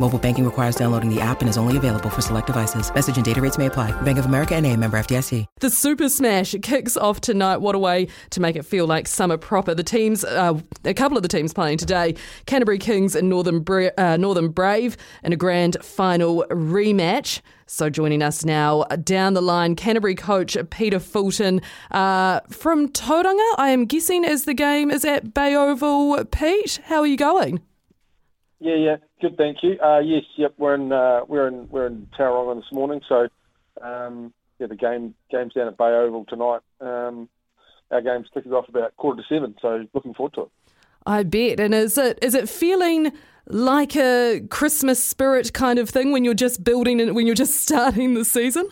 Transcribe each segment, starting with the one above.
Mobile banking requires downloading the app and is only available for select devices. Message and data rates may apply. Bank of America NA, member FDIC. The Super Smash kicks off tonight. What a way to make it feel like summer proper. The teams, a couple of the teams playing today, Canterbury Kings and Northern Brave in a grand final rematch. So joining us now down the line, Canterbury coach Peter Fulton from Tauranga, I am guessing, as the game is at Bay Oval. Pete, how are you going? Yeah, good, thank you. We're in Tauranga this morning, so the game's down at Bay Oval tonight. Our game's kicking off about 6:45, so looking forward to it. I bet. And is it feeling like a Christmas spirit kind of thing when you're just building and when you're just starting the season?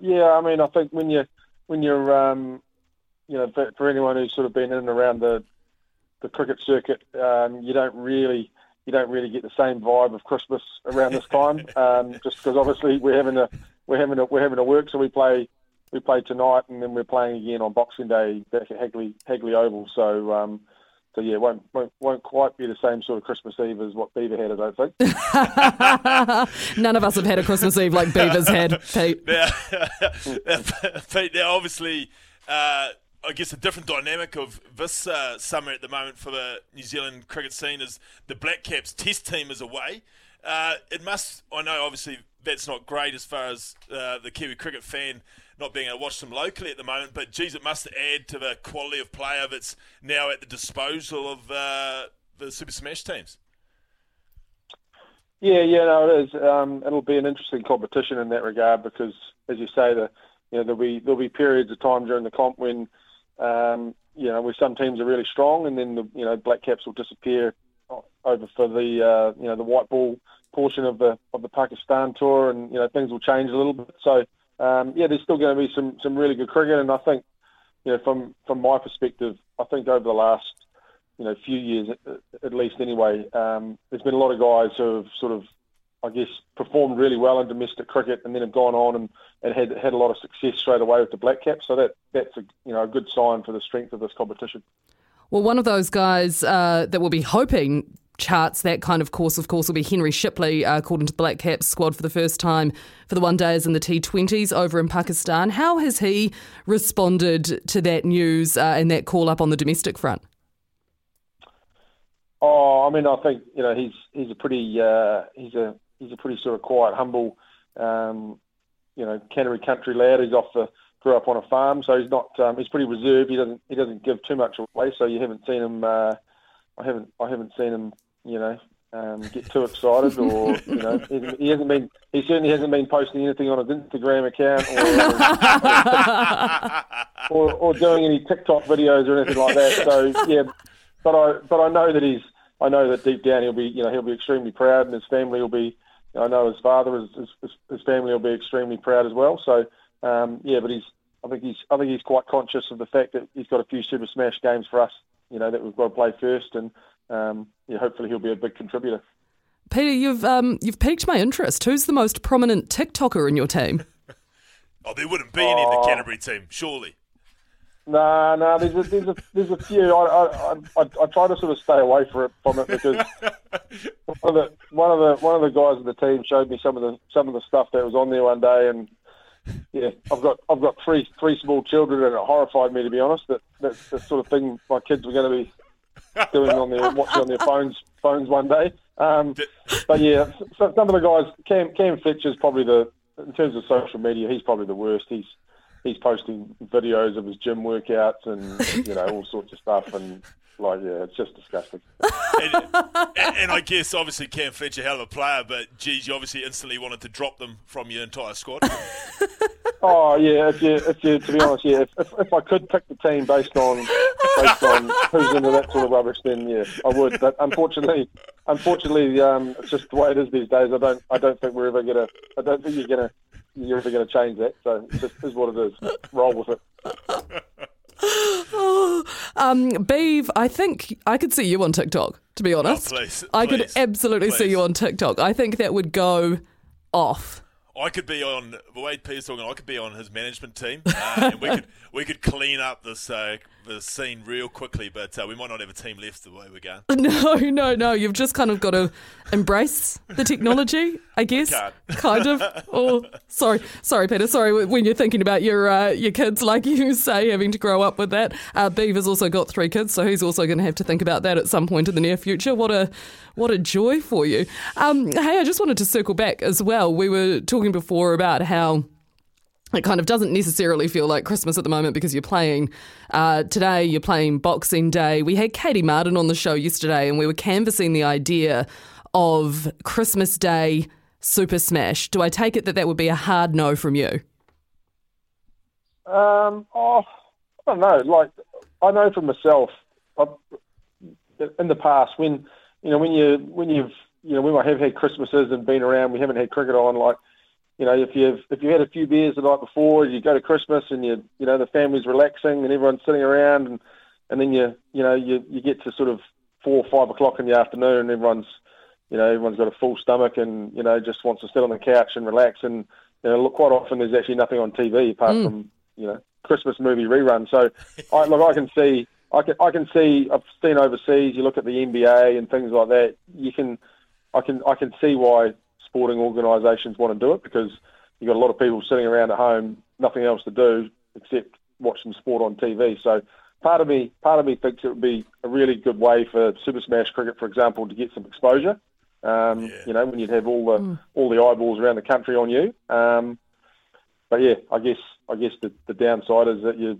Yeah. I mean, I think when you're for anyone who's sort of been in and around the cricket circuit, you don't really get the same vibe of Christmas around this time, just because obviously we're having to work. So we play tonight, and then we're playing again on Boxing Day back at Hagley Oval. So won't quite be the same sort of Christmas Eve as what Beaver had, I don't think. None of us have had a Christmas Eve like Beaver's had, Pete. Now obviously, I guess a different dynamic of this summer at the moment for the New Zealand cricket scene is the Black Caps test team is away. I know obviously that's not great as far as the Kiwi cricket fan not being able to watch them locally at the moment, but geez, it must add to the quality of player that's now at the disposal of the Super Smash teams. Yeah, it is. It'll be an interesting competition in that regard because, as you say, there'll be periods of time during the comp when where some teams are really strong, and then the Black Caps will disappear over for the the white ball portion of the Pakistan tour, and things will change a little bit. So there's still going to be some really good cricket, and I think from my perspective, I think over the last few years at least anyway, there's been a lot of guys who have sort of, I guess, performed really well in domestic cricket, and then have gone on and had a lot of success straight away with the Black Caps. So that's a good sign for the strength of this competition. Well, one of those guys that we'll be hoping charts that kind of course, will be Henry Shipley, called into the Black Caps squad for the first time for the one days in the T20s over in Pakistan. How has he responded to that news and that call up on the domestic front? Oh, I mean, I think he's a pretty sort of quiet, humble, Canterbury country lad. He's grew up on a farm, so he's not. He's pretty reserved. He doesn't give too much away. So you haven't seen him. I haven't seen him. Get too excited, or he hasn't been. He certainly hasn't been posting anything on his Instagram account, or doing any TikTok videos or anything like that. So yeah, but I know that he's. I know that deep down he'll be extremely proud, and his family will be. I know his father, his family will be extremely proud as well. So but I think he's quite conscious of the fact that he's got a few Super Smash games for us, that we've got to play first, and hopefully he'll be a big contributor. Peter, you've piqued my interest. Who's the most prominent TikToker in your team? Oh, there wouldn't be any in the Canterbury team, surely. No, there's a few. I try to sort of stay away from it because one of the guys in the team showed me some of the stuff that was on there one day, and yeah, I've got three small children, and it horrified me, to be honest, that's the sort of thing my kids were going to be doing watching on their phones one day. But yeah, some of the guys, Cam Fitch is probably in terms of social media, he's probably the worst. He's he's posting videos of his gym workouts and, you know, all sorts of stuff. And, like, yeah, it's just disgusting. And I guess, obviously, Cam Fitch, a hell of a player, but, geez, you obviously instantly wanted to drop them from your entire squad. Oh, yeah, if you, to be honest, yeah, if I could pick the team based on who's into that sort of rubbish, then, yeah, I would. But unfortunately, it's just the way it is these days. I don't think you're ever going to change that, so it just is what it is. Roll with it. Beav, I think I could see you on TikTok, to be honest. I could absolutely see you on TikTok. I think that would go off. I could be on the way Peter's talking. I could be on his management team, and we could clean up this scene real quickly. But we might not have a team left the way we're going. No. You've just kind of got to embrace the technology, I guess. Kind of. Oh, sorry, Peter. Sorry, when you're thinking about your kids, like you say, having to grow up with that. Beaver's also got 3 kids, so he's also going to have to think about that at some point in the near future. What a joy for you. Hey, I just wanted to circle back as well. We were talking before about how it kind of doesn't necessarily feel like Christmas at the moment because you're playing today, you're playing Boxing Day. We had Katie Martin on the show yesterday and we were canvassing the idea of Christmas Day Super Smash. Do I take it that would be a hard no from you? I don't know. Like, I know for myself, in the past when I have had Christmases and been around, we haven't had cricket on. Like, you know, if you had a few beers the night before, you go to Christmas and you know the family's relaxing and everyone's sitting around, and then you get to sort of 4 or 5 o'clock in the afternoon and everyone's got a full stomach and just wants to sit on the couch and relax, and quite often there's actually nothing on TV apart from Christmas movie reruns. So I can see. I've seen overseas. You look at the NBA and things like that. I can see why sporting organisations want to do it, because you've got a lot of people sitting around at home, nothing else to do except watch some sport on TV. So part of me thinks it would be a really good way for Super Smash cricket, for example, to get some exposure. When you'd have all the eyeballs around the country on you. But yeah, I guess the downside is that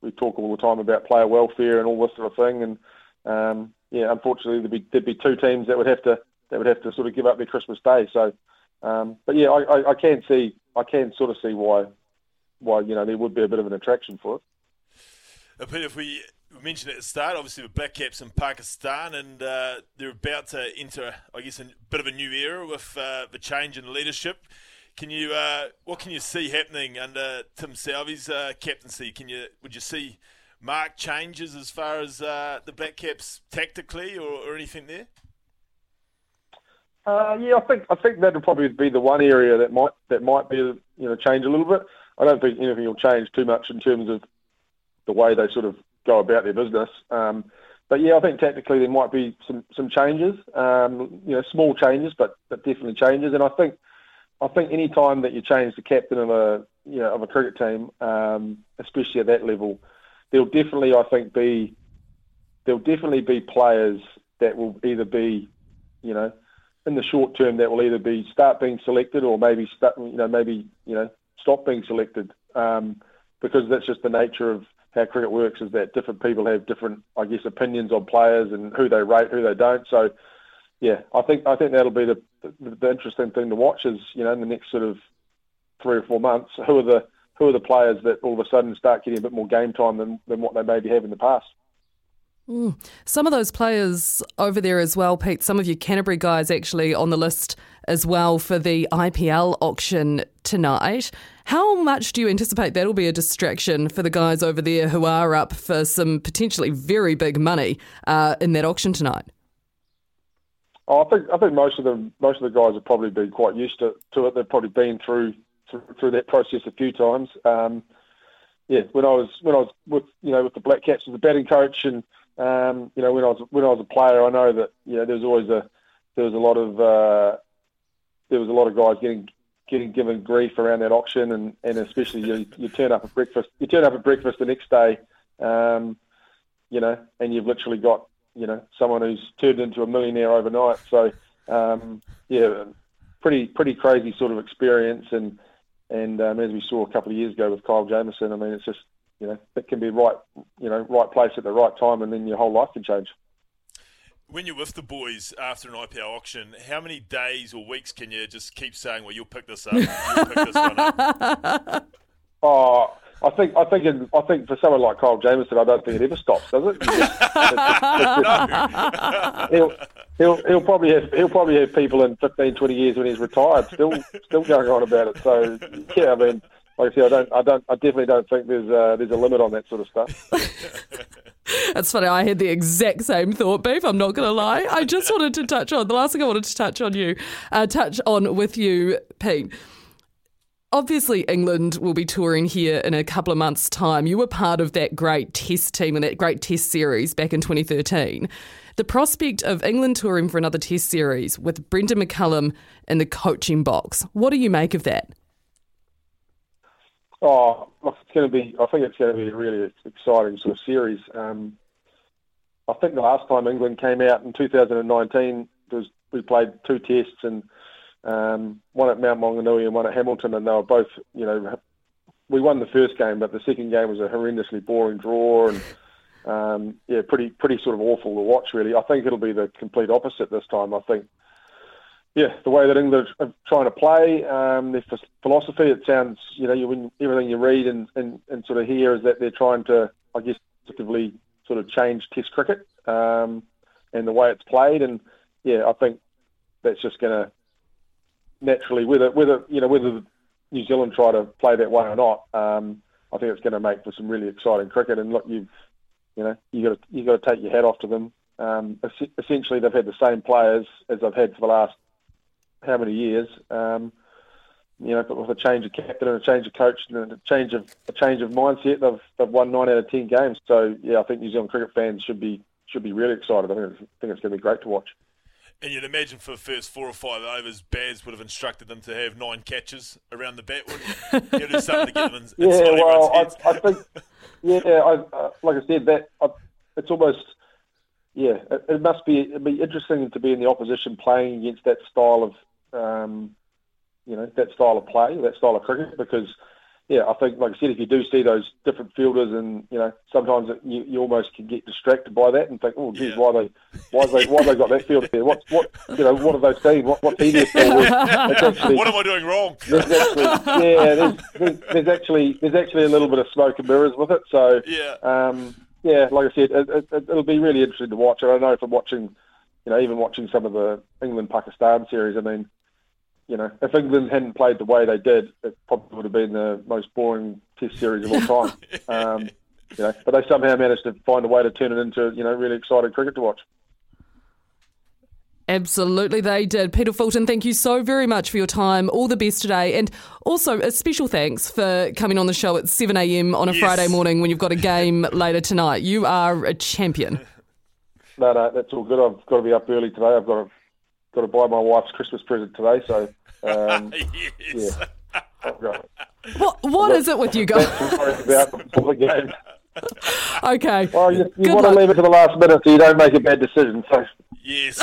we talk all the time about player welfare and all this sort of thing, and unfortunately, there'd be 2 teams that would have to sort of give up their Christmas Day. So, I can sort of see why there would be a bit of an attraction for it. But if we mentioned at the start, obviously the Black Caps in Pakistan, and they're about to enter, I guess, a bit of a new era with the change in leadership. Can you? What can you see happening under Tim Salvey's captaincy? Would you see marked changes as far as the Black Caps tactically or anything there? I think that would probably be the one area that might be change a little bit. I don't think anything will change too much in terms of the way they sort of go about their business. But I think tactically there might be some changes. Small changes, but definitely changes. And I think any time that you change the captain of a cricket team, especially at that level, there'll definitely be players that will either be, in the short term, that will either be start being selected or maybe stop being selected, because that's just the nature of how cricket works, is that different people have different, I guess, opinions on players and who they rate, who they don't. So. Yeah, I think that'll be the interesting thing to watch is, in the next sort of 3 or 4 months, who are the players that all of a sudden start getting a bit more game time than what they maybe have in the past. Some of those players over there as well, Pete, some of your Canterbury guys actually on the list as well for the IPL auction tonight. How much do you anticipate that'll be a distraction for the guys over there who are up for some potentially very big money in that auction tonight? Oh, I think most of the guys have probably been quite used to it. They've probably been through that process a few times. When I was with the Black Caps as a batting coach, and when I was a player, I know that there was a lot of guys getting given grief around that auction, and especially you turn up at breakfast. You turn up at breakfast the next day, and you've literally got, someone who's turned into a millionaire overnight. So, pretty crazy sort of experience, and And as we saw a couple of years ago with Kyle Jamieson, I mean, it's just, you know, it can be right place at the right time, and then your whole life can change. When you're with the boys after an IPL auction, how many days or weeks can you just keep saying, well, you'll pick this up, you'll pick this one up? Oh, I think for someone like Kyle Jamieson, I don't think it ever stops, does it? He'll probably have people in 15, 20 years when he's retired still going on about it. So yeah, I mean, like I said, I definitely don't think there's a limit on that sort of stuff. That's funny. I had the exact same thought, Beef. I'm not going to lie. I just wanted to touch on the last thing I wanted to touch on with you, Pete. Obviously, England will be touring here in a couple of months' time. You were part of that great test team and that great test series back in 2013. The prospect of England touring for another test series with Brendan McCullum in the coaching box, what do you make of that? Oh, look, I think it's going to be a really exciting sort of series. I think the last time England came out in 2019, we played two tests and one at Mount Maunganui and one at Hamilton, and they were both, you know, we won the first game, but the second game was a horrendously boring draw, and pretty sort of awful to watch, really. I think it'll be the complete opposite this time. I think, yeah, the way that England are trying to play, their philosophy, it sounds, you know, everything you read and sort of hear is that they're trying to, I guess, actively sort of change Test cricket and the way it's played, and yeah, I think that's just going to naturally, whether New Zealand try to play that way or not, I think it's going to make for some really exciting cricket. And look, you got to take your hat off to them. Essentially, they've had the same players as they've had for the last how many years. But with a change of captain and a change of coach and a change of mindset, they've won 9 out of 10 games. So yeah, I think New Zealand cricket fans should be really excited. I think it's going to be great to watch. And you'd imagine for the first 4 or 5 overs, Baz would have instructed them to have 9 catches around the bat, wouldn't you? He'd do something to get them inside everyone's heads. It'd be interesting to be in the opposition playing against that style of, that style of play, that style of cricket, because, yeah, I think, like I said, if you do see those different fielders, and you know, sometimes you almost can get distracted by that and think, oh, geez, why they got that fielder there? What have they seen? What team is there? What am I doing wrong? There's actually a little bit of smoke and mirrors with it. So yeah, like I said, it'll be really interesting to watch. And I know from even watching some of the England-Pakistan series, I mean, you know, if England hadn't played the way they did, it probably would have been the most boring test series of all time. But they somehow managed to find a way to turn it into, you know, really exciting cricket to watch. Absolutely, they did. Peter Fulton, thank you so very much for your time. All the best today. And also a special thanks for coming on the show at 7 a.m. on a Friday morning when you've got a game later tonight. You are a champion. No, that's all good. I've got to be up early today. I've got to buy my wife's Christmas present today, so yes. What is it with you guys? Okay. Well, you want to leave it to the last minute so you don't make a bad decision. So. Yes.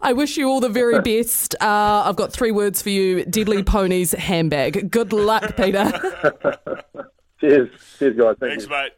I wish you all the very best. I've got 3 words for you: Deadly Ponies handbag. Good luck, Peter. Cheers, guys. Thanks, mate.